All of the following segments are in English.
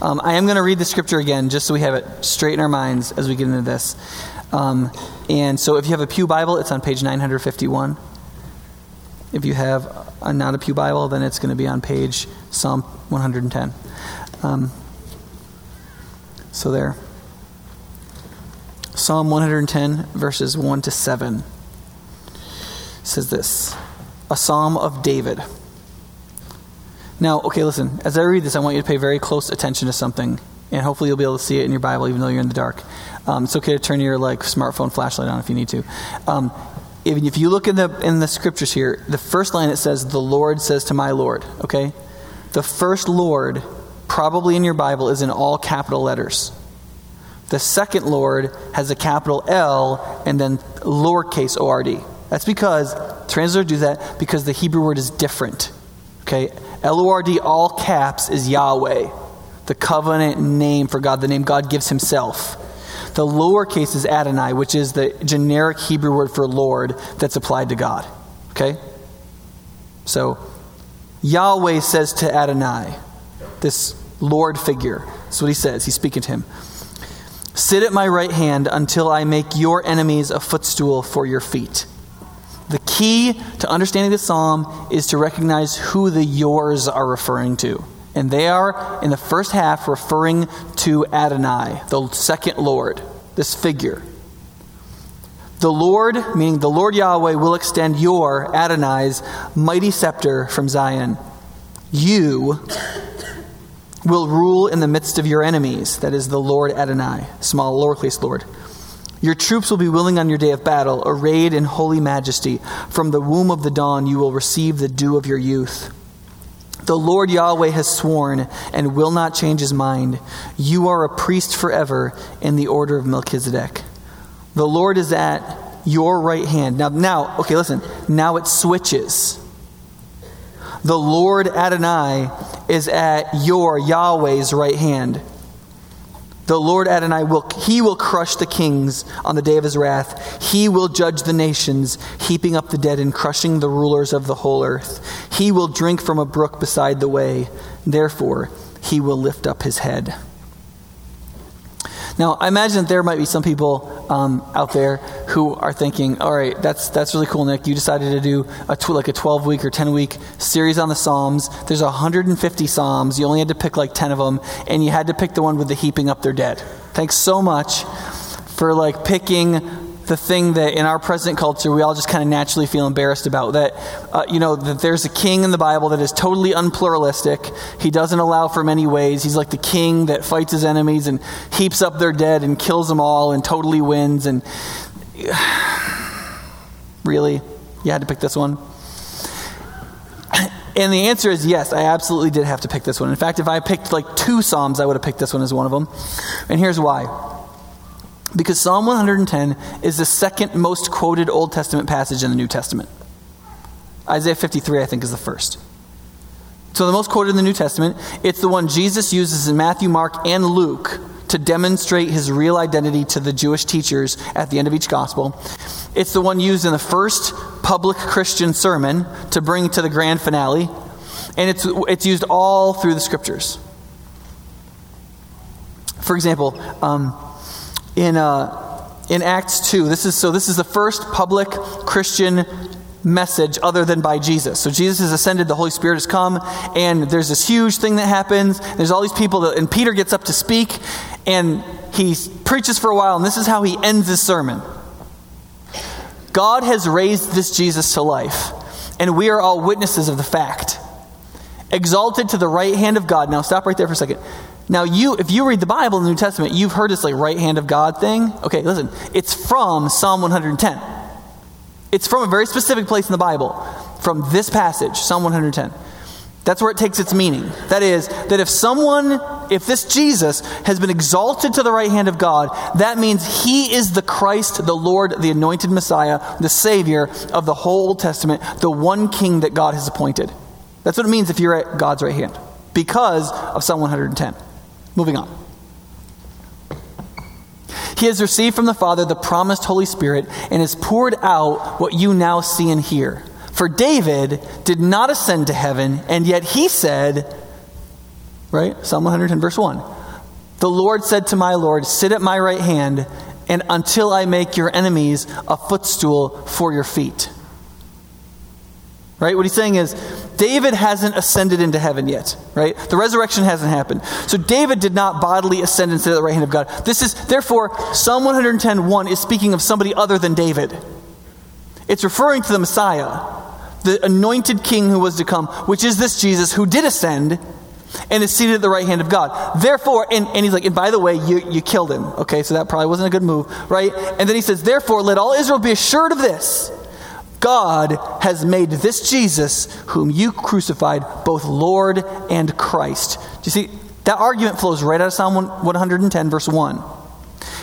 I am going to read the scripture again just so we have it straight in our minds as we get into this. And so if you have a Pew Bible, it's on page 951. If you have not a Pew Bible, then it's going to be on page Psalm 110. So there. Psalm 110, verses 1 to 7. Says this, a psalm of David. Now, okay, listen, as I read this, I want you to pay very close attention to something, and hopefully you'll be able to see it in your Bible, even though you're in the dark. It's okay to turn your smartphone flashlight on if you need to. If you look in the scriptures here, the first line it says, the Lord says to my Lord, okay? The first Lord, probably in your Bible, is in all capital letters. The second Lord has a capital L and then lowercase ORD. That's because, translators do that because the Hebrew word is different. Okay, L-O-R-D, all caps, is Yahweh, the covenant name for God, the name God gives himself. The lowercase is Adonai, which is the generic Hebrew word for Lord that's applied to God. Okay? So, Yahweh says to Adonai, this Lord figure, that's what he says, he's speaking to him. Sit at my right hand until I make your enemies a footstool for your feet. The key to understanding this psalm is to recognize who the yours are referring to. And they are, in the first half, referring to Adonai, the second Lord, this figure. The Lord, meaning the Lord Yahweh, will extend your, Adonai's, mighty scepter from Zion. You will rule in the midst of your enemies. That is the Lord Adonai, small lowercase Lord. Your troops will be willing on your day of battle, arrayed in holy majesty. From the womb of the dawn you will receive the dew of your youth. The Lord Yahweh has sworn and will not change his mind. You are a priest forever in the order of Melchizedek. The Lord is at your right hand. Now, okay, listen. Now it switches. The Lord Adonai is at your, Yahweh's, right hand. The Lord Adonai will crush the kings on the day of his wrath. He will judge the nations, heaping up the dead and crushing the rulers of the whole earth. He will drink from a brook beside the way. Therefore, he will lift up his head. Now, I imagine that there might be some people out there who are thinking, all right, that's really cool, Nick. You decided to do a 12-week or 10-week series on the Psalms. There's 150 Psalms. You only had to pick 10 of them, and you had to pick the one with the heaping up their dead. Thanks so much for picking the thing that in our present culture we all just kind of naturally feel embarrassed about, that that there's a king in the Bible that is totally unpluralistic. He doesn't allow for many ways. He's like the king that fights his enemies and heaps up their dead and kills them all and totally wins. And really, you had to pick this one? And the answer is yes, I absolutely did have to pick this one. In fact, if I picked 2 Psalms, I would have picked this one as one of them. And here's why. Because Psalm 110 is the second most quoted Old Testament passage in the New Testament. Isaiah 53, I think, is the first. So the most quoted in the New Testament, it's the one Jesus uses in Matthew, Mark, and Luke to demonstrate his real identity to the Jewish teachers at the end of each gospel. It's the one used in the first public Christian sermon to bring to the grand finale. And it's used all through the scriptures. For example, In Acts 2, this is the first public Christian message other than by Jesus. So Jesus has ascended, the Holy Spirit has come, and there's this huge thing that happens. There's all these people, and Peter gets up to speak, and he preaches for a while, and this is how he ends his sermon. God has raised this Jesus to life, and we are all witnesses of the fact. Exalted to the right hand of God. Now stop right there for a second. Now, if you read the Bible in the New Testament, you've heard this right hand of God thing. Okay, listen, it's from Psalm 110. It's from a very specific place in the Bible, from this passage, Psalm 110. That's where it takes its meaning. That is, that if this Jesus has been exalted to the right hand of God, that means he is the Christ, the Lord, the anointed Messiah, the Savior of the whole Old Testament, the one king that God has appointed. That's what it means if you're at God's right hand, because of Psalm 110. Moving on. He has received from the Father the promised Holy Spirit and has poured out what you now see and hear. For David did not ascend to heaven, and yet he said, right? Psalm 110, verse 1. The Lord said to my Lord, sit at my right hand, and until I make your enemies a footstool for your feet. Right? What he's saying is, David hasn't ascended into heaven yet, right? The resurrection hasn't happened. So David did not bodily ascend into the right hand of God. This is, therefore, Psalm 110:1 is speaking of somebody other than David. It's referring to the Messiah, the anointed king who was to come, which is this Jesus who did ascend and is seated at the right hand of God. Therefore, and he's like, and by the way, you killed him. Okay, so that probably wasn't a good move, right? And then he says, therefore, let all Israel be assured of this. God has made this Jesus, whom you crucified, both Lord and Christ. Do you see? That argument flows right out of Psalm 110, verse 1.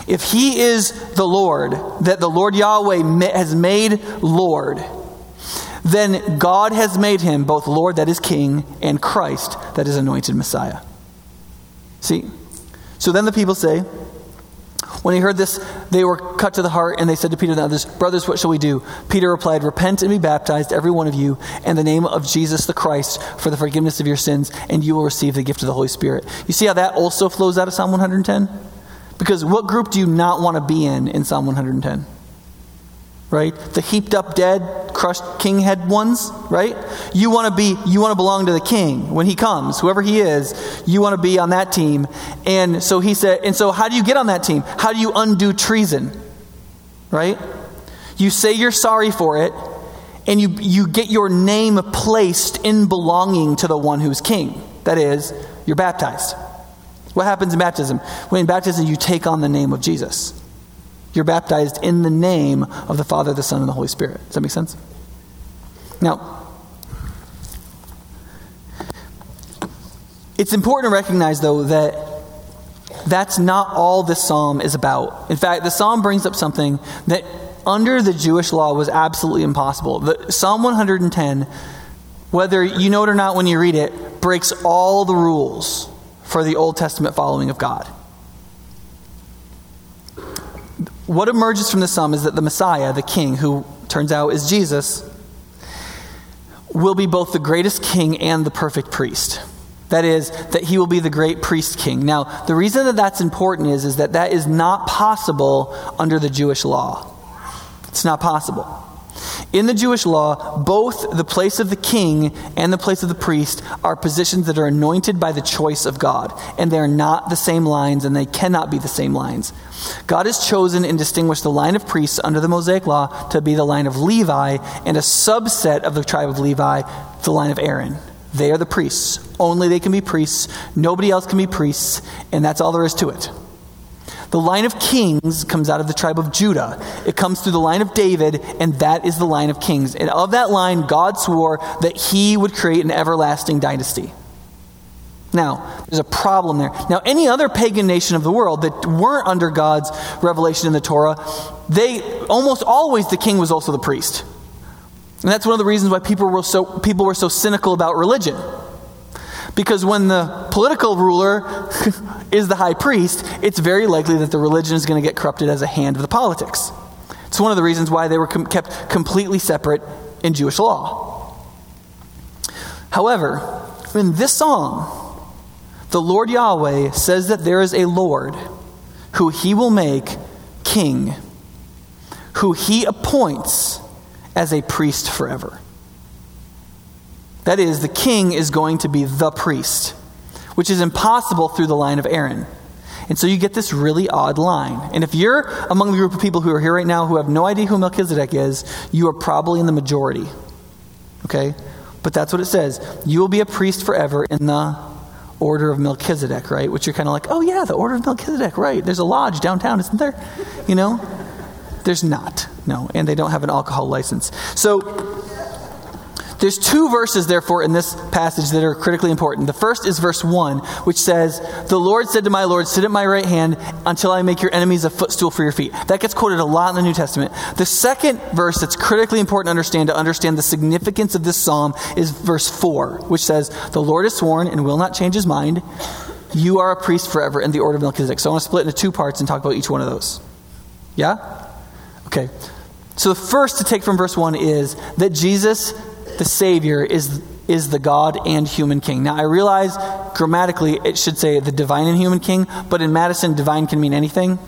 If he is the Lord, that the Lord Yahweh has made Lord, then God has made him both Lord, that is King, and Christ, that is anointed Messiah. See? So then the people say, when he heard this, they were cut to the heart, and they said to Peter and the others, brothers, what shall we do? Peter replied, repent and be baptized, every one of you, in the name of Jesus the Christ, for the forgiveness of your sins, and you will receive the gift of the Holy Spirit. You see how that also flows out of Psalm 110? Because what group do you not want to be in Psalm 110? Right? The heaped up dead, crushed king head ones, right? You want to belong to the king when he comes, whoever he is. You want to be on that team. And so he said, and so how do you get on that team? How do you undo treason? Right? You say you're sorry for it, and you get your name placed in belonging to the one who's king. That is, you're baptized. What happens in baptism? When in baptism you take on the name of Jesus. You're baptized in the name of the Father, the Son, and the Holy Spirit. Does that make sense? Now, it's important to recognize, though, that that's not all this psalm is about. In fact, the psalm brings up something that under the Jewish law was absolutely impossible. Psalm 110, whether you know it or not when you read it, breaks all the rules for the Old Testament following of God. What emerges from this psalm is that the Messiah, the king, who turns out is Jesus, will be both the greatest king and the perfect priest. That is, that he will be the great priest king. Now, the reason that that's important is that that is not possible under the Jewish law. It's not possible. In the Jewish law, both the place of the king and the place of the priest are positions that are anointed by the choice of God, and they are not the same lines, and they cannot be the same lines. God has chosen and distinguished the line of priests under the Mosaic law to be the line of Levi, and a subset of the tribe of Levi, the line of Aaron. They are the priests. Only they can be priests. Nobody else can be priests, and that's all there is to it. The line of kings comes out of the tribe of Judah. It comes through the line of David, and that is the line of kings. And of that line, God swore that he would create an everlasting dynasty. Now, there's a problem there. Now, any other pagan nation of the world that weren't under God's revelation in the Torah, they almost always, the king was also the priest. And that's one of the reasons why people were so cynical about religion. Because when the political ruler is the high priest, it's very likely that the religion is going to get corrupted as a hand of the politics. It's one of the reasons why they were kept completely separate in Jewish law. However, in this psalm, the Lord Yahweh says that there is a Lord who he will make king, who he appoints as a priest forever. That is, the king is going to be the priest, which is impossible through the line of Aaron. And so you get this really odd line. And if you're among the group of people who are here right now who have no idea who Melchizedek is, you are probably in the majority. Okay? But that's what it says. You will be a priest forever in the order of Melchizedek, right? Which you're kind of like, oh yeah, the order of Melchizedek, right. There's a lodge downtown, isn't there? You know? There's not. No. And they don't have an alcohol license. So there's two verses, therefore, in this passage that are critically important. The first is verse 1, which says, the Lord said to my Lord, sit at my right hand until I make your enemies a footstool for your feet. That gets quoted a lot in the New Testament. The second verse that's critically important to understand the significance of this psalm is verse 4, which says, the Lord has sworn and will not change his mind. You are a priest forever in the order of Melchizedek. So I want to split into two parts and talk about each one of those. Yeah? Okay. So the first to take from verse 1 is that Jesus, the Savior, is is the God and human king. Now, I realize grammatically it should say the divine and human king, but in Madison, divine can mean anything,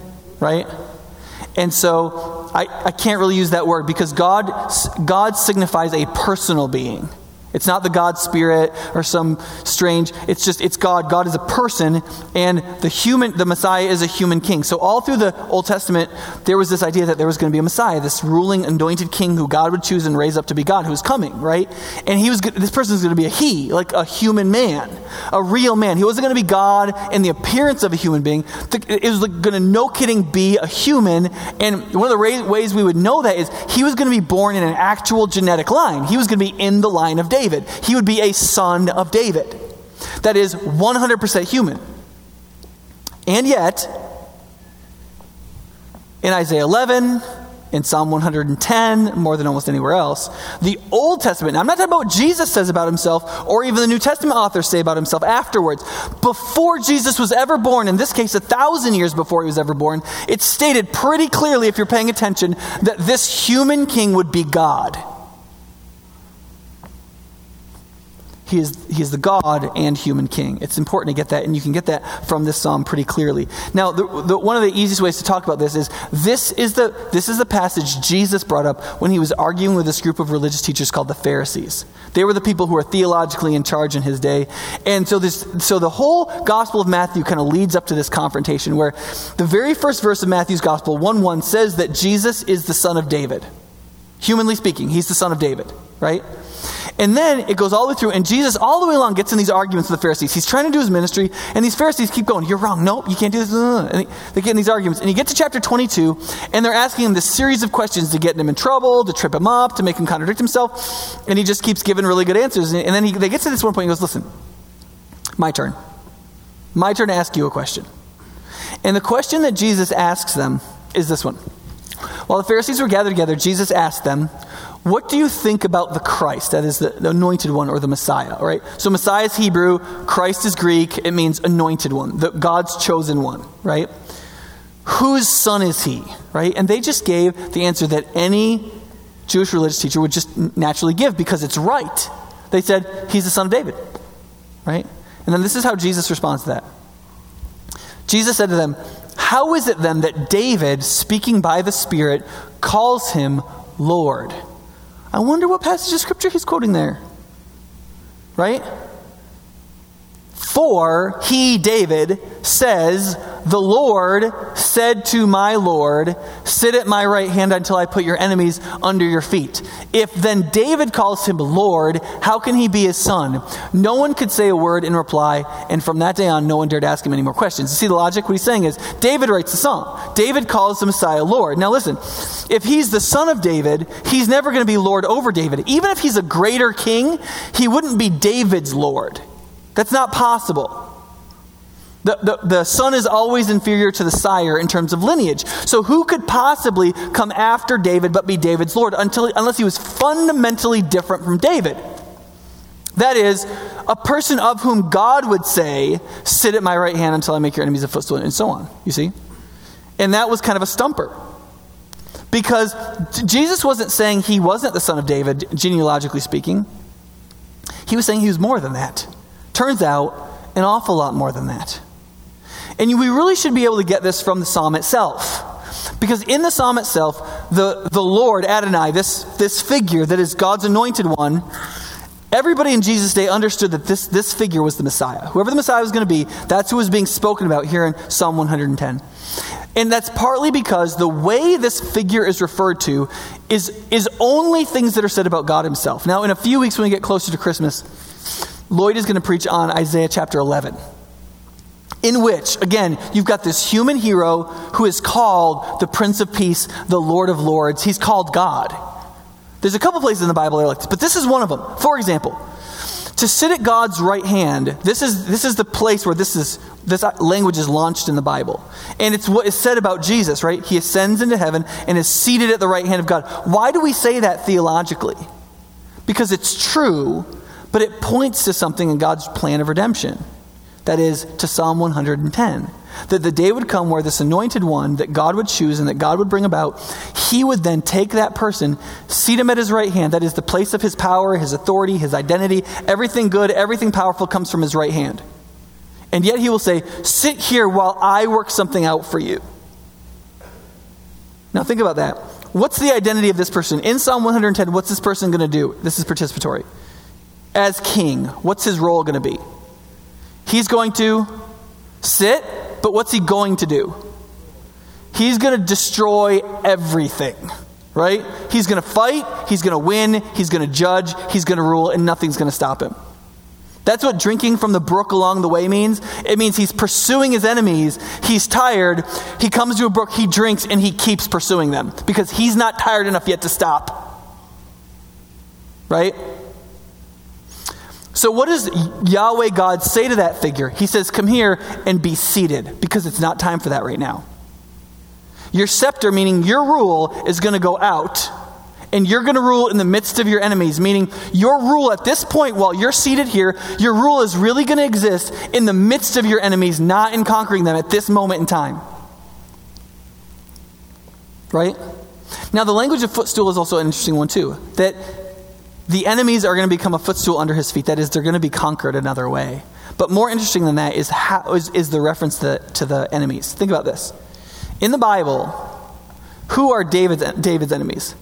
right? And so I can't really use that word because God signifies a personal being. It's not the God spirit or some strange, it's just, it's God. God is a person, and the Messiah is a human king. So all through the Old Testament, there was this idea that there was going to be a Messiah, this ruling, anointed king who God would choose and raise up to be God, who's coming, right? And this person is going to be like a human man, a real man. He wasn't going to be God in the appearance of a human being. It was going to, no kidding, be a human. And one of the ways we would know that is he was going to be born in an actual genetic line. He was going to be in the line of David. He would be a son of David. That is 100% human. And yet, in Isaiah 11, in Psalm 110, more than almost anywhere else, the Old Testament, now I'm not talking about what Jesus says about himself or even the New Testament authors say about himself afterwards. Before Jesus was ever born, in this case 1,000 years before he was ever born, it's stated pretty clearly, if you're paying attention, that this human king would be God. He is the God and human king. It's important to get that, and you can get that from this psalm pretty clearly. Now, one of the easiest ways to talk about this is this is the passage Jesus brought up when he was arguing with this group of religious teachers called the Pharisees. They were the people who were theologically in charge in his day, and so the whole Gospel of Matthew kind of leads up to this confrontation, where the very first verse of Matthew's Gospel, 1:1, says that Jesus is the son of David. Humanly speaking, he's the son of David, right? And then it goes all the way through, and Jesus all the way along gets in these arguments with the Pharisees. He's trying to do his ministry, and these Pharisees keep going, you're wrong, nope, you can't do this. And they get in these arguments. And you get to chapter 22, and they're asking him this series of questions to get him in trouble, to trip him up, to make him contradict himself. And he just keeps giving really good answers. And then they get to this one point, and he goes, listen, my turn. My turn to ask you a question. And the question that Jesus asks them is this one. While the Pharisees were gathered together, Jesus asked them, what do you think about the Christ, that is the anointed one or the Messiah, right? So Messiah is Hebrew, Christ is Greek, it means anointed one, God's chosen one, right? Whose son is he, right? And they just gave the answer that any Jewish religious teacher would just naturally give because it's right. They said, he's the son of David, right? And then this is how Jesus responds to that. Jesus said to them, how is it then that David, speaking by the Spirit, calls him Lord? I wonder what passage of Scripture he's quoting there. Right? For he, David, says, the Lord said to my Lord, sit at my right hand until I put your enemies under your feet. If then David calls him Lord, how can he be his son? No one could say a word in reply, and from that day on, no one dared ask him any more questions. You see the logic? What he's saying is, David writes the psalm. David calls the Messiah Lord. Now listen, if he's the son of David, he's never going to be Lord over David. Even if he's a greater king, he wouldn't be David's Lord. That's not possible. The son is always inferior to the sire in terms of lineage. So who could possibly come after David but be David's Lord unless he was fundamentally different from David? That is, a person of whom God would say, sit at my right hand until I make your enemies a footstool, and so on, you see? And that was kind of a stumper. Because Jesus wasn't saying he wasn't the son of David, genealogically speaking. He was saying he was more than that. Turns out, an awful lot more than that. And we really should be able to get this from the psalm itself. Because in the psalm itself, the Lord, Adonai, this figure that is God's anointed one, everybody in Jesus' day understood that this figure was the Messiah. Whoever the Messiah was going to be, that's who was being spoken about here in Psalm 110. And that's partly because the way this figure is referred to is only things that are said about God himself. Now, in a few weeks when we get closer to Christmas, Lloyd is going to preach on Isaiah chapter 11, in which, again, you've got this human hero who is called the Prince of Peace, the Lord of Lords. He's called God. There's a couple places in the Bible that are like this, but this is one of them. For example, to sit at God's right hand, this is the place where this language is launched in the Bible. And it's what is said about Jesus, right? He ascends into heaven and is seated at the right hand of God. Why do we say that theologically? Because it's true, but it points to something in God's plan of redemption. That is, to Psalm 110. that the day would come where this anointed one that God would choose and that God would bring about, he would then take that person, seat him at his right hand. That is the place of his power, his authority, his identity. Everything good, everything powerful comes from his right hand. And yet he will say, sit here while I work something out for you. Now think about that. What's the identity of this person? In Psalm 110, what's this person going to do? This is participatory. As king, what's his role going to be? He's going to sit, but what's he going to do? He's going to destroy everything, right? He's going to fight, he's going to win, he's going to judge, he's going to rule, and nothing's going to stop him. That's what drinking from the brook along the way means. It means he's pursuing his enemies. He's tired. He comes to a brook, he drinks, and he keeps pursuing them because he's not tired enough yet to stop. Right? So what does Yahweh God say to that figure? He says, come here and be seated, because it's not time for that right now. Your scepter, meaning your rule, is going to go out, and you're going to rule in the midst of your enemies, meaning your rule at this point while you're seated here, your rule is really going to exist in the midst of your enemies, not in conquering them at this moment in time. Right? Now the language of footstool is also an interesting one too, that the enemies are going to become a footstool under his feet. That is, they're going to be conquered another way. But more interesting than that is how is the reference to the enemies. Think about this. In the Bible, who are David's enemies?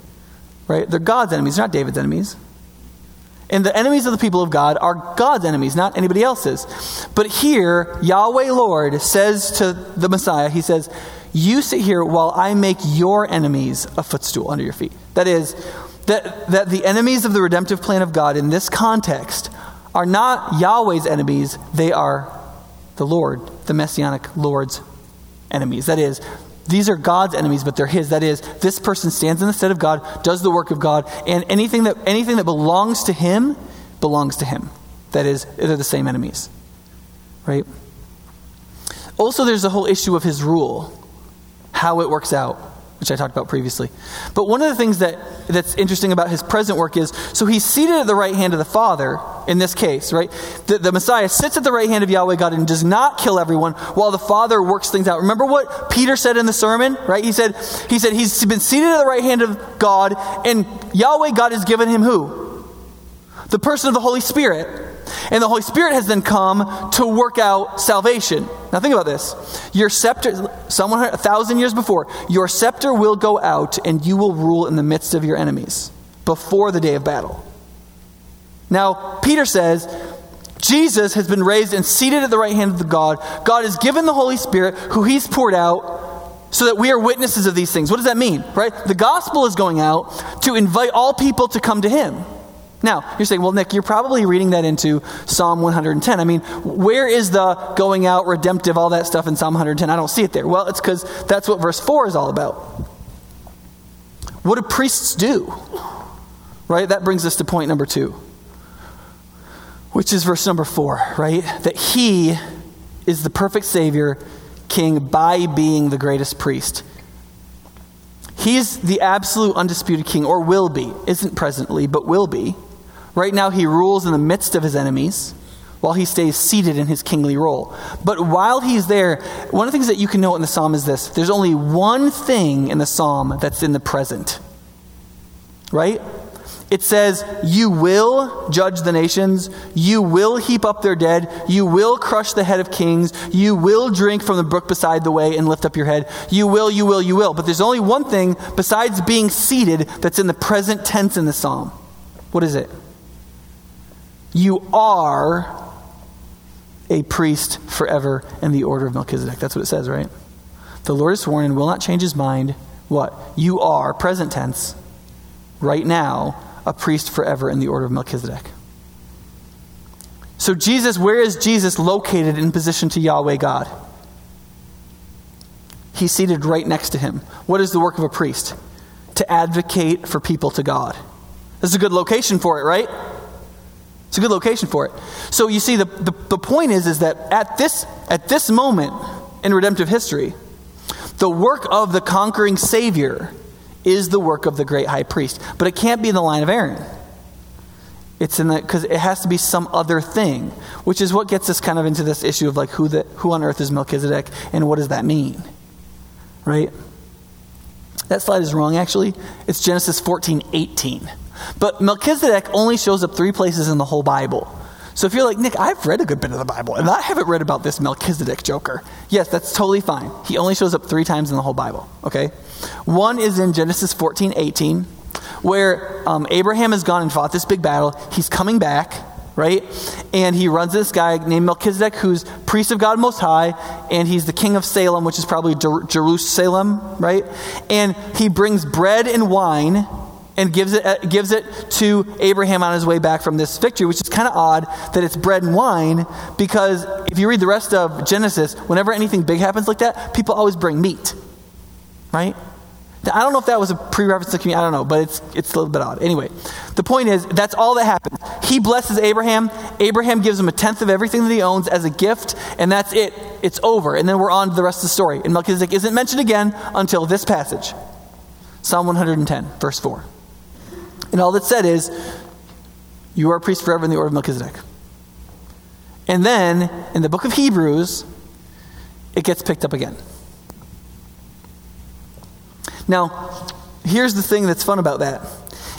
Right? They're God's enemies, not David's enemies. And the enemies of the people of God are God's enemies, not anybody else's. But here, Yahweh Lord says to the Messiah, he says, you sit here while I make your enemies a footstool under your feet. That is, that the enemies of the redemptive plan of God in this context are not Yahweh's enemies, they are the Lord, the Messianic Lord's enemies. That is, these are God's enemies, but they're his. That is, this person stands in the stead of God, does the work of God, and anything that belongs to him, belongs to him. That is, they're the same enemies. Right? Also, there's the whole issue of his rule, how it works out, which I talked about previously. But one of the things that's interesting about his present work is, so he's seated at the right hand of the Father, in this case, right? The Messiah sits at the right hand of Yahweh God and does not kill everyone while the Father works things out. Remember what Peter said in the sermon, right? He said he's been seated at the right hand of God, and Yahweh God has given him who? The person of the Holy Spirit. And the Holy Spirit has then come to work out salvation. Now think about this. Your scepter, 1,000 years before, your scepter will go out and you will rule in the midst of your enemies before the day of battle. Now, Peter says, Jesus has been raised and seated at the right hand of the God. God has given the Holy Spirit who he's poured out so that we are witnesses of these things. What does that mean? Right? The gospel is going out to invite all people to come to him. Now, you're saying, well, Nick, you're probably reading that into Psalm 110. I mean, where is the going out, redemptive, all that stuff in Psalm 110? I don't see it there. Well, it's because that's what verse 4 is all about. What do priests do? Right? That brings us to point number 2, which is verse number 4, right? That he is the perfect Savior, King, by being the greatest priest. He's the absolute undisputed king, or will be, isn't presently, but will be. Right now he rules in the midst of his enemies while he stays seated in his kingly role. But while he's there, one of the things that you can know in the psalm is this. There's only one thing in the psalm that's in the present. Right? It says, you will judge the nations, you will heap up their dead, you will crush the head of kings, you will drink from the brook beside the way and lift up your head. You will, you will, you will. But there's only one thing besides being seated that's in the present tense in the psalm. What is it? You are a priest forever in the order of Melchizedek. That's what it says, right? The Lord has sworn and will not change his mind. What? You are, present tense, right now, a priest forever in the order of Melchizedek. So Jesus, where is Jesus located in position to Yahweh God? He's seated right next to him. What is the work of a priest? To advocate for people to God. This is a good location for it, right? It's a good location for it. So you see, the point is that at this moment in redemptive history, the work of the conquering Savior is the work of the great high priest. But it can't be in the line of Aaron. It's in the, because it has to be some other thing, which is what gets us kind of into this issue of like who on earth is Melchizedek and what does that mean, right? That slide is wrong, actually. It's Genesis 14:18. But Melchizedek only shows up 3 places in the whole Bible. So if you're like, Nick, I've read a good bit of the Bible, and I haven't read about this Melchizedek joker. Yes, that's totally fine. He only shows up 3 times in the whole Bible, okay? One is in Genesis 14:18, where Abraham has gone and fought this big battle. He's coming back, right? And he runs this guy named Melchizedek, who's priest of God Most High, and he's the king of Salem, which is probably Jerusalem, right? And he brings bread and wine and gives it to Abraham on his way back from this victory, which is kind of odd that it's bread and wine, because if you read the rest of Genesis, whenever anything big happens like that, people always bring meat, right? I don't know if that was a pre-reference to community. I don't know, but it's a little bit odd. Anyway, the point is, that's all that happens. He blesses Abraham. Abraham gives him 1/10 of everything that he owns as a gift, and that's it. It's over, and then we're on to the rest of the story. And Melchizedek isn't mentioned again until this passage. Psalm 110, verse 4. And all that's said is, you are a priest forever in the order of Melchizedek. And then, in the book of Hebrews, it gets picked up again. Now, here's the thing that's fun about that,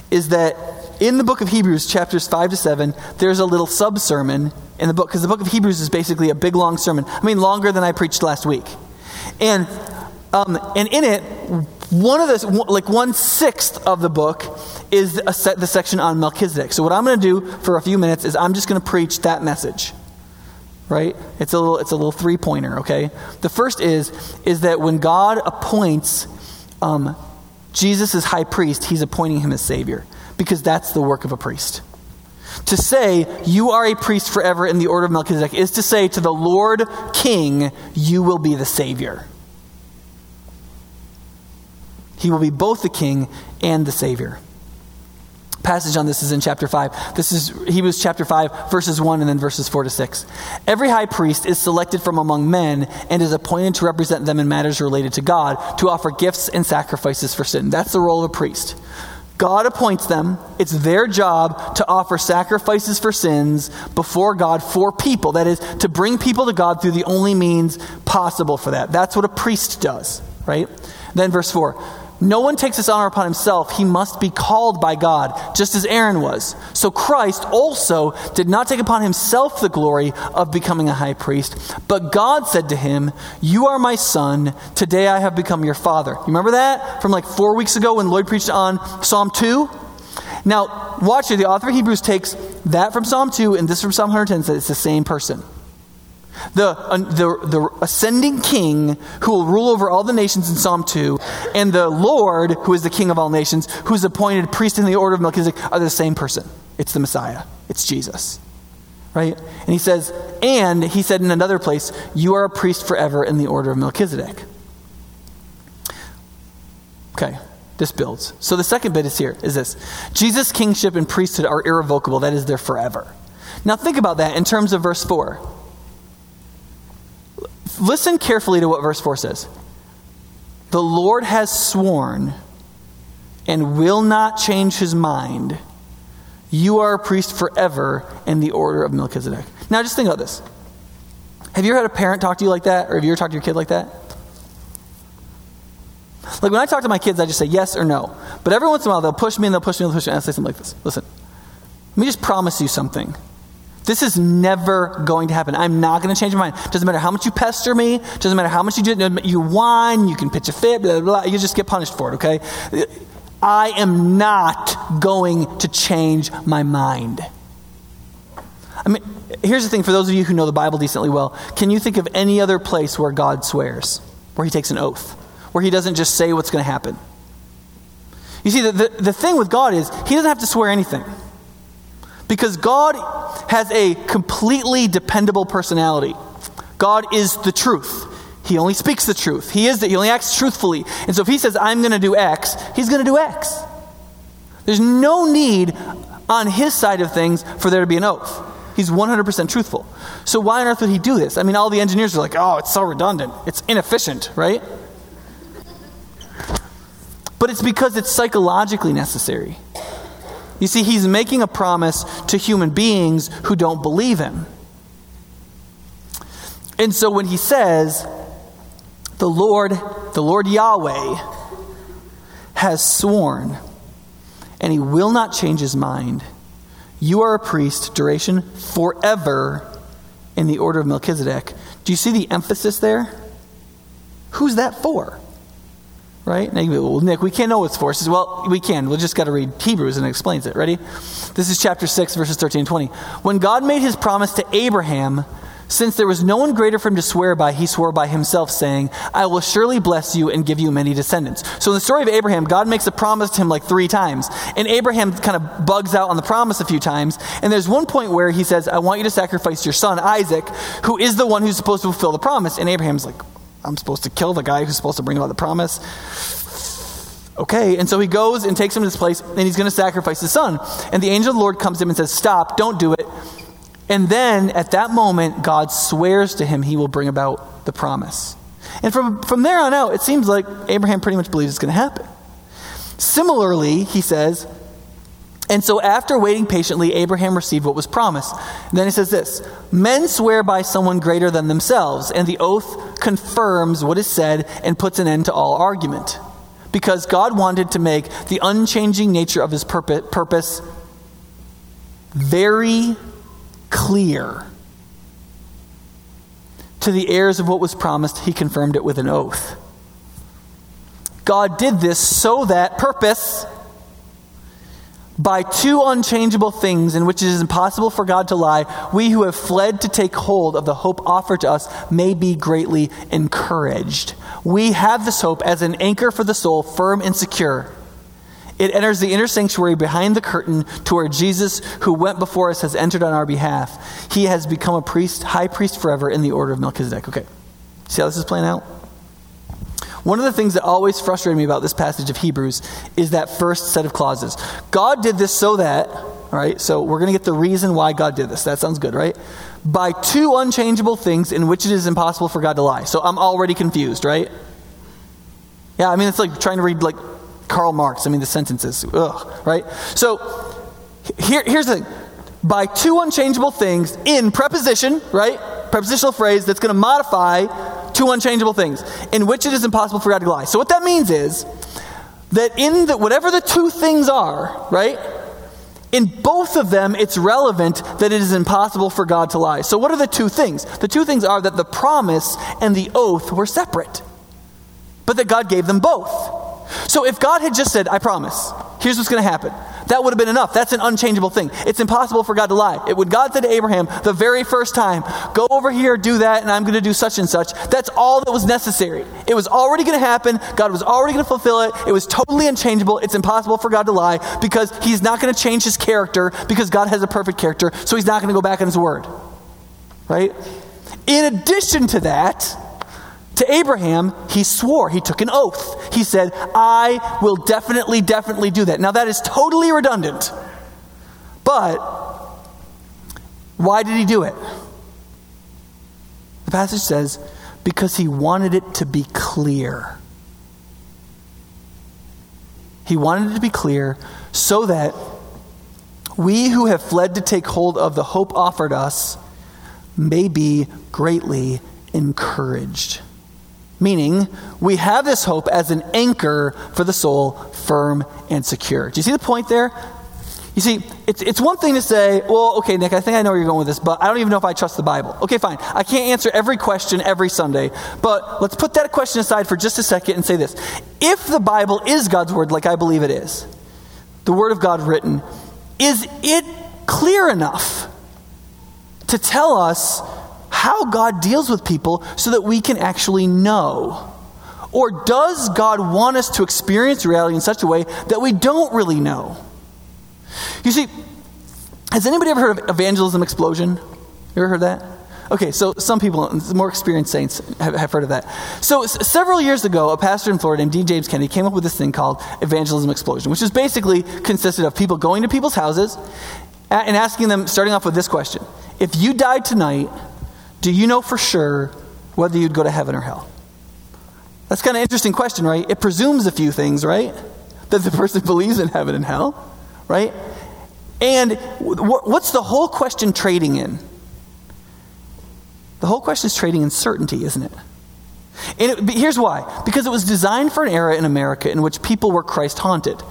is that in the book of Hebrews, chapters 5-7, there's a little sub-sermon in the book, because the book of Hebrews is basically a big, long sermon. I mean, longer than I preached last week. And in it, one-sixth of the book is the section on Melchizedek. So what I'm going to do for a few minutes is I'm just going to preach that message. Right? It's a little three-pointer, okay? The first is that when God appoints Jesus is high priest, he's appointing him as Savior, because that's the work of a priest. To say, you are a priest forever in the order of Melchizedek, is to say to the Lord King, you will be the Savior. He will be both the King and the Savior. Passage on this is in chapter 5. This is Hebrews chapter 5, verses 1 and then verses 4-6. Every high priest is selected from among men and is appointed to represent them in matters related to God, to offer gifts and sacrifices for sin. That's the role of a priest. God appoints them. It's their job to offer sacrifices for sins before God for people. That is, to bring people to God through the only means possible for that. That's what a priest does, right? Then verse 4. No one takes this honor upon himself. He must be called by God, just as Aaron was. So Christ also did not take upon himself the glory of becoming a high priest, but God said to him, you are my son, today I have become your father. You remember that from like 4 weeks ago when Lloyd preached on Psalm 2? Now, watch here. The author of Hebrews takes that from Psalm 2 and this from Psalm 110 and says it's the same person. The ascending king who will rule over all the nations in Psalm 2 and the Lord who is the king of all nations, who is appointed priest in the order of Melchizedek, are the same person. It's the Messiah. It's Jesus. Right? And he says, and he said in another place, you are a priest forever in the order of Melchizedek. Okay. This builds. So the second bit is here, is this. Jesus' kingship and priesthood are irrevocable. That is, they're forever. Now think about that in terms of verse 4. Listen carefully to what verse 4 says. The Lord has sworn and will not change his mind. You are a priest forever in the order of Melchizedek. Now just think about this. Have you ever had a parent talk to you like that? Or have you ever talked to your kid like that? Like when I talk to my kids, I just say yes or no. But every once in a while, they'll push me, and I'll say something like this. Listen, let me just promise you something. This is never going to happen. I'm not going to change my mind. Doesn't matter how much you pester me. Doesn't matter how much you do. You whine. You can pitch a fit. Blah, blah, blah. You just get punished for it, okay? I am not going to change my mind. I mean, here's the thing. For those of you who know the Bible decently well, can you think of any other place where God swears, where he takes an oath, where he doesn't just say what's going to happen? You see, the thing with God is he doesn't have to swear anything. Because God has a completely dependable personality. God is the truth. He only speaks the truth. He only acts truthfully. And so if he says, I'm going to do X, he's going to do X. There's no need on his side of things for there to be an oath. He's 100% truthful. So why on earth would he do this? I mean, all the engineers are like, oh, it's so redundant. It's inefficient, right? But it's because it's psychologically necessary. You see, he's making a promise to human beings who don't believe him. And so when he says, the Lord Yahweh has sworn, and he will not change his mind, you are a priest, duration, forever, in the order of Melchizedek. Do you see the emphasis there? Who's that for? Right? Now you go, well, Nick, we can't know what's for. Says, well, we can. We'll just got to read Hebrews and it explains it. Ready? This is chapter 6, verses 13 and 20. When God made his promise to Abraham, since there was no one greater for him to swear by, he swore by himself, saying, I will surely bless you and give you many descendants. So in the story of Abraham, God makes a promise to him like 3 times. And Abraham kind of bugs out on the promise a few times. And there's one point where he says, I want you to sacrifice your son, Isaac, who is the one who's supposed to fulfill the promise. And Abraham's like, I'm supposed to kill the guy who's supposed to bring about the promise. Okay, and so he goes and takes him to this place, and he's going to sacrifice his son. And the angel of the Lord comes to him and says, stop, don't do it. And then, at that moment, God swears to him he will bring about the promise. And from there on out, it seems like Abraham pretty much believes it's going to happen. Similarly, he says, and so after waiting patiently, Abraham received what was promised. And then he says this, men swear by someone greater than themselves, and the oath confirms what is said and puts an end to all argument. Because God wanted to make the unchanging nature of his purpose very clear. To the heirs of what was promised, he confirmed it with an oath. God did this so that purpose, by 2 unchangeable things in which it is impossible for God to lie, we who have fled to take hold of the hope offered to us may be greatly encouraged. We have this hope as an anchor for the soul, firm and secure. It enters the inner sanctuary behind the curtain to where Jesus, who went before us, has entered on our behalf. He has become a priest, high priest forever in the order of Melchizedek. Okay, see how this is playing out? One of the things that always frustrated me about this passage of Hebrews is that first set of clauses. God did this so that, all right, so we're going to get the reason why God did this. That sounds good, right? By 2 unchangeable things in which it is impossible for God to lie. So I'm already confused, right? Yeah, I mean, it's like trying to read like Karl Marx. I mean, the sentences, ugh, right? So here's the thing. By 2 unchangeable things in preposition, right? Prepositional phrase that's going to modify 2 unchangeable things, in which it is impossible for God to lie. So what that means is that in whatever the 2 things are, right, in both of them, it's relevant that it is impossible for God to lie. So what are the 2 things? The 2 things are that the promise and the oath were separate, but that God gave them both. So if God had just said, I promise, here's what's going to happen, that would have been enough. That's an unchangeable thing. It's impossible for God to lie. When God said to Abraham the very first time, go over here, do that, and I'm going to do such and such, that's all that was necessary. It was already going to happen. God was already going to fulfill it. It was totally unchangeable. It's impossible for God to lie because he's not going to change his character because God has a perfect character, so he's not going to go back on his word. Right? In addition to that, to Abraham, he swore. He took an oath. He said, I will definitely, definitely do that. Now, that is totally redundant. But why did he do it? The passage says, because he wanted it to be clear. He wanted it to be clear so that we who have fled to take hold of the hope offered us may be greatly encouraged. Meaning, we have this hope as an anchor for the soul, firm and secure. Do you see the point there? You see, it's one thing to say, well, okay, Nick, I think I know where you're going with this, but I don't even know if I trust the Bible. Okay, fine. I can't answer every question every Sunday, but let's put that question aside for just a second and say this. If the Bible is God's word, like I believe it is, the word of God written, is it clear enough to tell us how God deals with people so that we can actually know? Or does God want us to experience reality in such a way that we don't really know? You see, has anybody ever heard of Evangelism Explosion? You ever heard that? Okay, so some people, more experienced saints, have heard of that. So several years ago, a pastor in Florida named D. James Kennedy came up with this thing called Evangelism Explosion, which is basically consisted of people going to people's houses and asking them, starting off with this question: if you died tonight, do you know for sure whether you'd go to heaven or hell? That's kind of an interesting question, right? It presumes a few things, right? That the person believes in heaven and hell, right? And what's the whole question trading in? The whole question is trading in certainty, isn't it? And here's why. Because it was designed for an era in America in which people were Christ-haunted.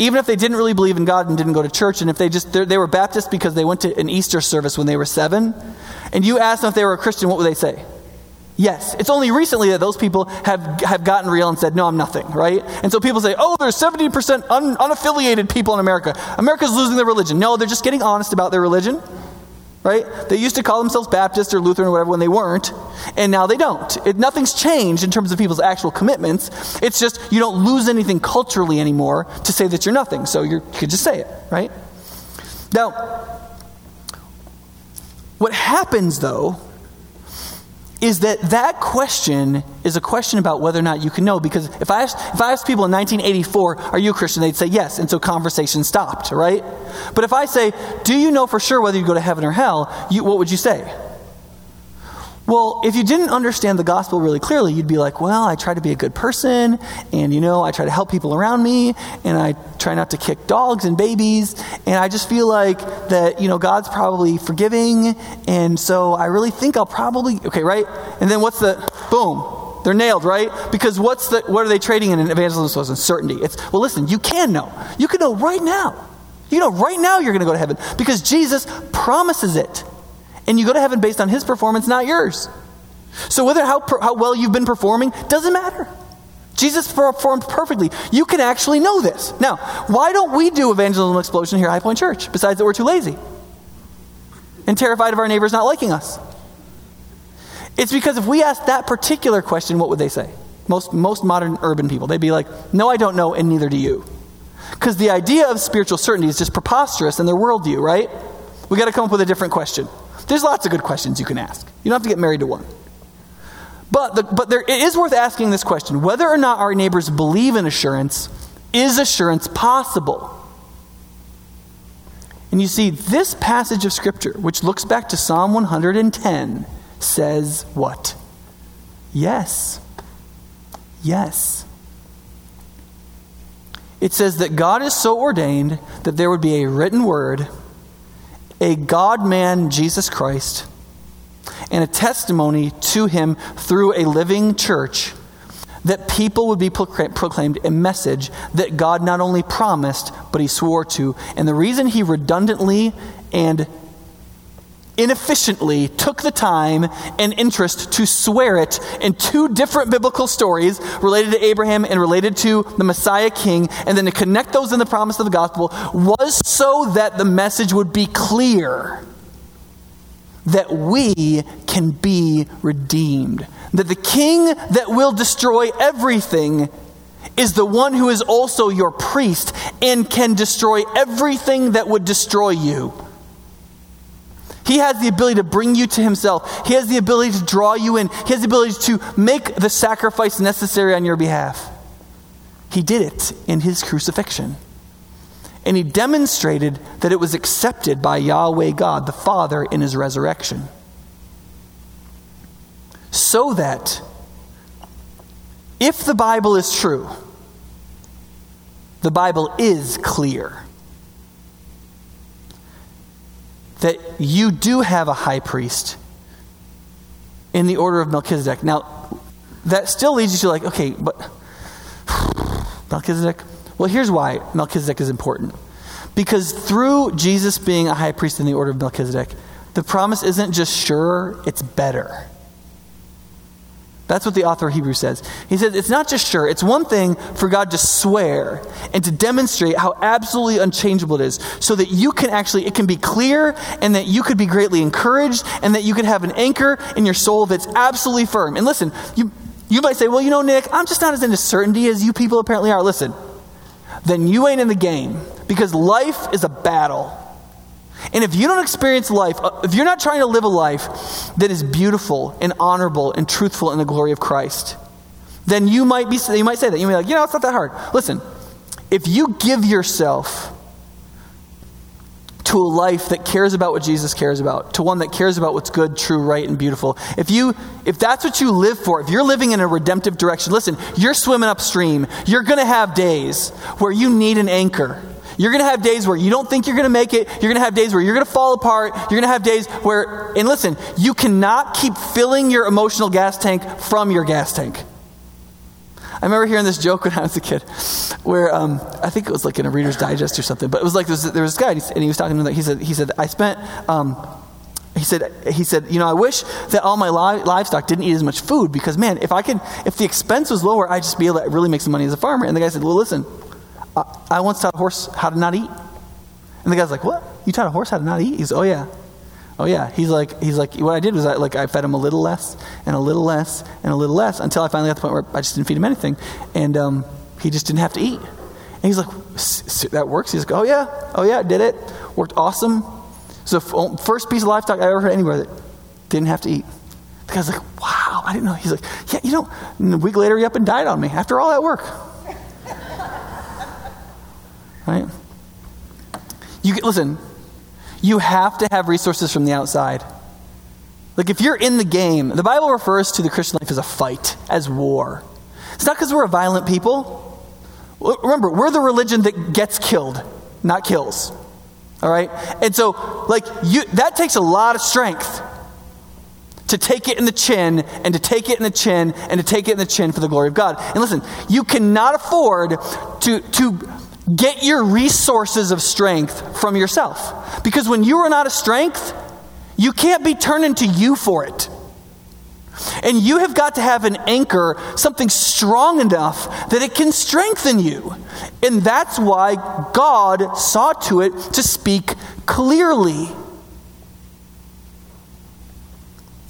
Even if they didn't really believe in God and didn't go to church, and if they just, they were Baptist because they went to an Easter service when they were 7, and you asked them if they were a Christian, what would they say? Yes. It's only recently that those people have gotten real and said, no, I'm nothing, right? And so people say, oh, there's 70% unaffiliated people in America. America's losing their religion. No, they're just getting honest about their religion, right? They used to call themselves Baptist or Lutheran or whatever when they weren't, and now they don't. Nothing's changed in terms of people's actual commitments. It's just you don't lose anything culturally anymore to say that you're nothing, so you could just say it, right? Now, what happens, though, is that question is a question about whether or not you can know. Because if I asked people in 1984, are you a Christian? They'd say yes. And so conversation stopped, right? But if I say, do you know for sure whether you go to heaven or hell, what would you say? Well, if you didn't understand the gospel really clearly, you'd be like, well, I try to be a good person, and, you know, I try to help people around me, and I try not to kick dogs and babies, and I just feel like that, you know, God's probably forgiving, and so I really think I'll probably, okay, right? And then what's the, boom, they're nailed, right? Because what are they trading in evangelism explosion? Certainty. It's, well, listen, you can know. You can know right now. You know right now you're going to go to heaven, because Jesus promises it. And you go to heaven based on his performance, not yours. So whether how well you've been performing doesn't matter. Jesus performed perfectly. You can actually know this. Now, why don't we do evangelism explosion here at High Point Church? Besides that we're too lazy and terrified of our neighbors not liking us. It's because if we asked that particular question, what would they say? Most modern urban people, they'd be like, no, I don't know, and neither do you. Because the idea of spiritual certainty is just preposterous in their worldview, right? We got to come up with a different question. There's lots of good questions you can ask. You don't have to get married to one. But it is worth asking this question. Whether or not our neighbors believe in assurance, is assurance possible? And you see, this passage of Scripture, which looks back to Psalm 110, says what? Yes. Yes. It says that God is so ordained that there would be a written word, a God-man, Jesus Christ, and a testimony to him through a living church, that people would be proclaimed a message that God not only promised, but he swore to. And the reason he redundantly and inefficiently took the time and interest to swear it in two different biblical stories related to Abraham and related to the Messiah king, and then to connect those in the promise of the gospel, was so that the message would be clear that we can be redeemed, that the king that will destroy everything is the one who is also your priest and can destroy everything that would destroy you. He has the ability to bring you to himself. He has the ability to draw you in. He has the ability to make the sacrifice necessary on your behalf. He did it in his crucifixion. And he demonstrated that it was accepted by Yahweh God, the Father, in his resurrection. So that if the Bible is true, the Bible is clear that you do have a high priest in the order of Melchizedek. Now, that still leads you to like, okay, but Melchizedek? Well, here's why Melchizedek is important. Because through Jesus being a high priest in the order of Melchizedek, the promise isn't just sure, it's better. That's what the author of Hebrews says. He says it's not just sure. It's one thing for God to swear and to demonstrate how absolutely unchangeable it is, so that you can actually, it can be clear, and that you could be greatly encouraged, and that you could have an anchor in your soul that's absolutely firm. And listen, you might say, well, you know, Nick, I'm just not as into certainty as you people apparently are. Listen, then you ain't in the game, because life is a battle. And if you don't experience life, if you're not trying to live a life that is beautiful and honorable and truthful in the glory of Christ, then you might say that. You may be like, you know, it's not that hard. Listen, if you give yourself to a life that cares about what Jesus cares about, to one that cares about what's good, true, right, and beautiful, if that's what you live for, if you're living in a redemptive direction, listen, you're swimming upstream. You're going to have days where you need an anchor. You're going to have days where you don't think you're going to make it. You're going to have days where you're going to fall apart. You're going to have days where, and listen, you cannot keep filling your emotional gas tank from your gas tank. I remember hearing this joke when I was a kid where I think it was like in a Reader's Digest or something, but it was like there was this guy and he was talking to me. He said, He said, you know, I wish that all my livestock didn't eat as much food because, man, if the expense was lower, I'd just be able to really make some money as a farmer. And the guy said, well, listen, I once taught a horse how to not eat. And the guy's like, what? You taught a horse how to not eat? He's, oh yeah. He's like, what I did was I fed him a little less and a little less and a little less until I finally got to the point where I just didn't feed him anything. And he just didn't have to eat. And he's like, that works? He's like, oh yeah, I did it. Worked awesome. It was the first piece of livestock I ever heard anywhere that didn't have to eat. The guy's like, wow, I didn't know. He's like, yeah, you know, and a week later he up and died on me after all that work. Right? Listen, you have to have resources from the outside. Like if you're in the game, the Bible refers to the Christian life as a fight, as war. It's not because we're a violent people. Remember, we're the religion that gets killed, not kills. All right? And so, that takes a lot of strength to take it in the chin and to take it in the chin and to take it in the chin for the glory of God. And listen, you cannot afford to get your resources of strength from yourself. Because when you run out of strength, you can't be turning to you for it. And you have got to have an anchor, something strong enough that it can strengthen you. And that's why God saw to it to speak clearly.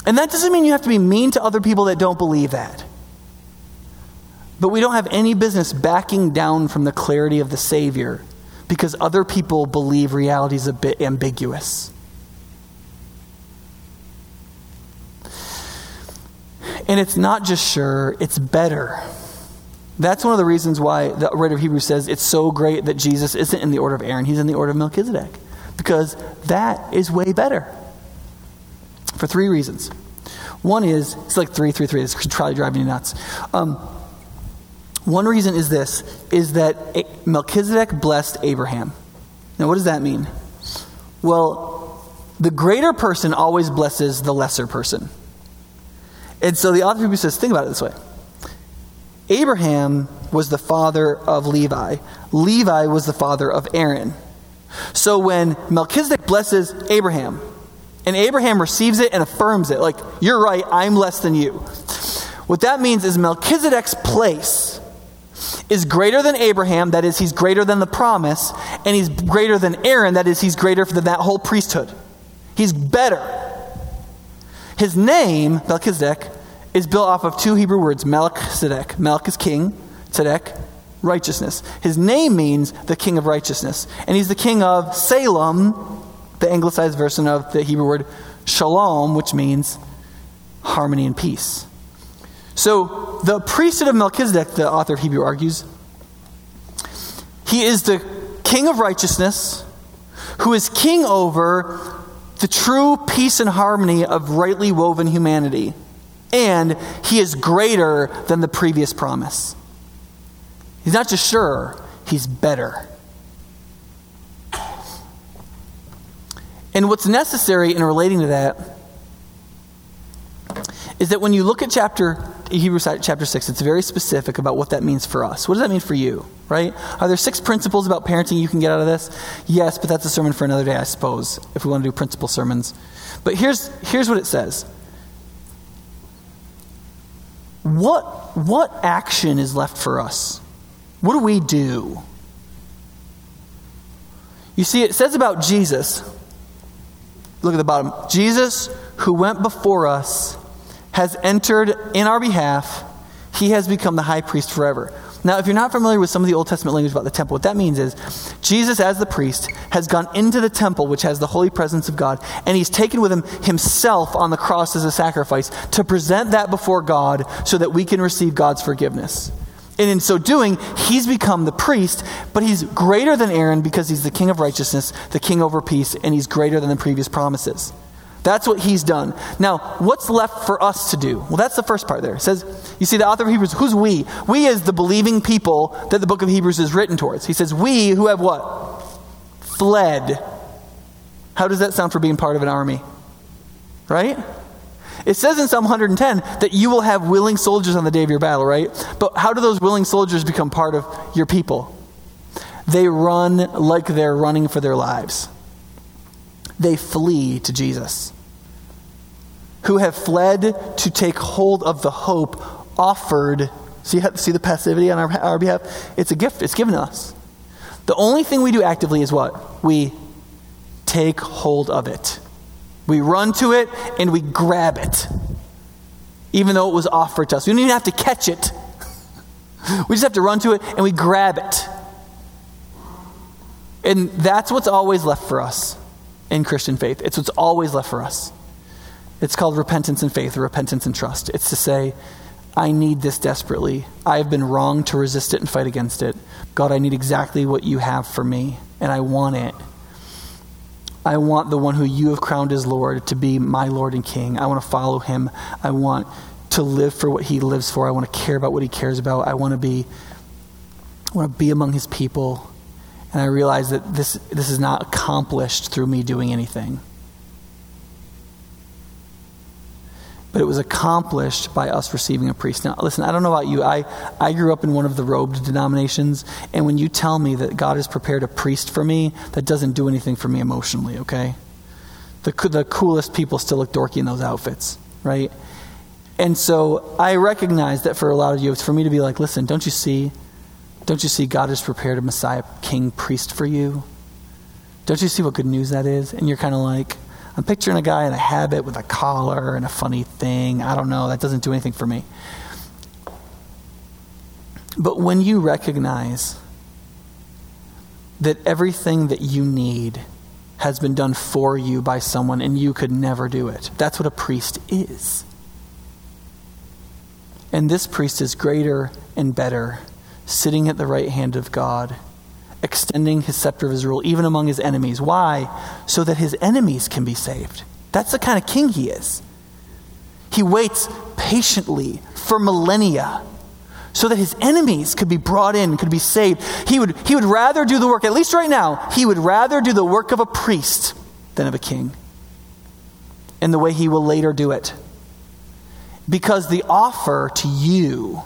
And that doesn't mean you have to be mean to other people that don't believe that. But we don't have any business backing down from the clarity of the Savior because other people believe reality is a bit ambiguous. And it's not just sure, it's better. That's one of the reasons why the writer of Hebrews says it's so great that Jesus isn't in the order of Aaron, he's in the order of Melchizedek. Because that is way better. For three reasons. One is, it's like 3-3-3, it's probably driving you nuts. One reason is this, is that Melchizedek blessed Abraham. Now what does that mean? Well, the greater person always blesses the lesser person. And so the author of Hebrews says, think about it this way. Abraham was the father of Levi. Levi was the father of Aaron. So when Melchizedek blesses Abraham, and Abraham receives it and affirms it, like, you're right, I'm less than you. What that means is Melchizedek's place is greater than Abraham, that is, he's greater than the promise, and he's greater than Aaron, that is, he's greater than that whole priesthood. He's better. His name, Melchizedek, is built off of two Hebrew words, Melchizedek. Melch is king, tzedek, righteousness. His name means the king of righteousness. And he's the king of Salem, the anglicized version of the Hebrew word shalom, which means harmony and peace. So the priesthood of Melchizedek, the author of Hebrew argues, he is the king of righteousness who is king over the true peace and harmony of rightly woven humanity. And he is greater than the previous promise. He's not just sure, he's better. And what's necessary in relating to that is that when you look at Hebrews chapter 6, it's very specific about what that means for us. What does that mean for you, right? Are there 6 principles about parenting you can get out of this? Yes, but that's a sermon for another day, I suppose, if we want to do principle sermons. But here's what it says. What action is left for us? What do we do? You see, it says about Jesus, look at the bottom, Jesus who went before us has entered in our behalf, he has become the high priest forever. Now, if you're not familiar with some of the Old Testament language about the temple, what that means is Jesus as the priest has gone into the temple, which has the holy presence of God, and he's taken with him himself on the cross as a sacrifice to present that before God so that we can receive God's forgiveness. And in so doing, he's become the priest, but he's greater than Aaron because he's the king of righteousness, the king over peace, and he's greater than the previous promises. That's what he's done. Now, what's left for us to do? Well, that's the first part there. It says, you see, the author of Hebrews, who's we? We is the believing people that the book of Hebrews is written towards. He says, we who have what? fled. How does that sound for being part of an army? Right? It says in Psalm 110 that you will have willing soldiers on the day of your battle, right? But how do those willing soldiers become part of your people? They run like they're running for their lives. They flee to Jesus, who have fled to take hold of the hope offered. See the passivity on our behalf? It's a gift. It's given to us. The only thing we do actively is what? We take hold of it. We run to it and we grab it, even though it was offered to us. We don't even have to catch it. We just have to run to it and we grab it. And that's what's always left for us in Christian faith. It's what's always left for us. It's called repentance and faith, or repentance and trust. It's to say, I need this desperately. I have been wrong to resist it and fight against it. God, I need exactly what you have for me, and I want it. I want the one who you have crowned as Lord to be my Lord and King. I want to follow him. I want to live for what he lives for. I want to care about what he cares about. I want to be among his people. And I realize that this is not accomplished through me doing anything. But it was accomplished by us receiving a priest. Now, listen, I don't know about you. I grew up in one of the robed denominations, and when you tell me that God has prepared a priest for me, that doesn't do anything for me emotionally, okay? The coolest people still look dorky in those outfits, right? And so I recognize that for a lot of you, it's for me to be like, listen, don't you see God has prepared a Messiah, King, priest for you? Don't you see what good news that is? And you're kind of like, I'm picturing a guy in a habit with a collar and a funny thing. I don't know. That doesn't do anything for me. But when you recognize that everything that you need has been done for you by someone and you could never do it, that's what a priest is. And this priest is greater and better, sitting at the right hand of God, extending his scepter of his rule, even among his enemies. Why? So that his enemies can be saved. That's the kind of king he is. He waits patiently for millennia so that his enemies could be brought in, could be saved. He would rather do the work, at least right now, he would rather do the work of a priest than of a king. And the way he will later do it. Because the offer to you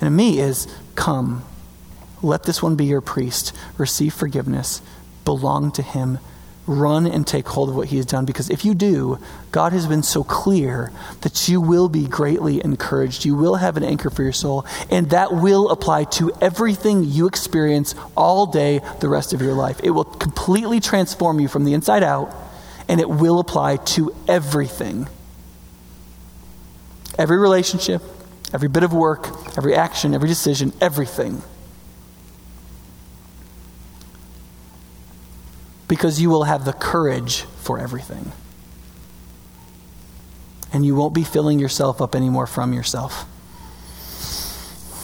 and to me is, come, let this one be your priest. Receive forgiveness. Belong to him. Run and take hold of what he has done. Because if you do, God has been so clear that you will be greatly encouraged. You will have an anchor for your soul. And that will apply to everything you experience all day the rest of your life. It will completely transform you from the inside out. And it will apply to everything. Every relationship, every bit of work, every action, every decision, everything. Because you will have the courage for everything. And you won't be filling yourself up anymore from yourself.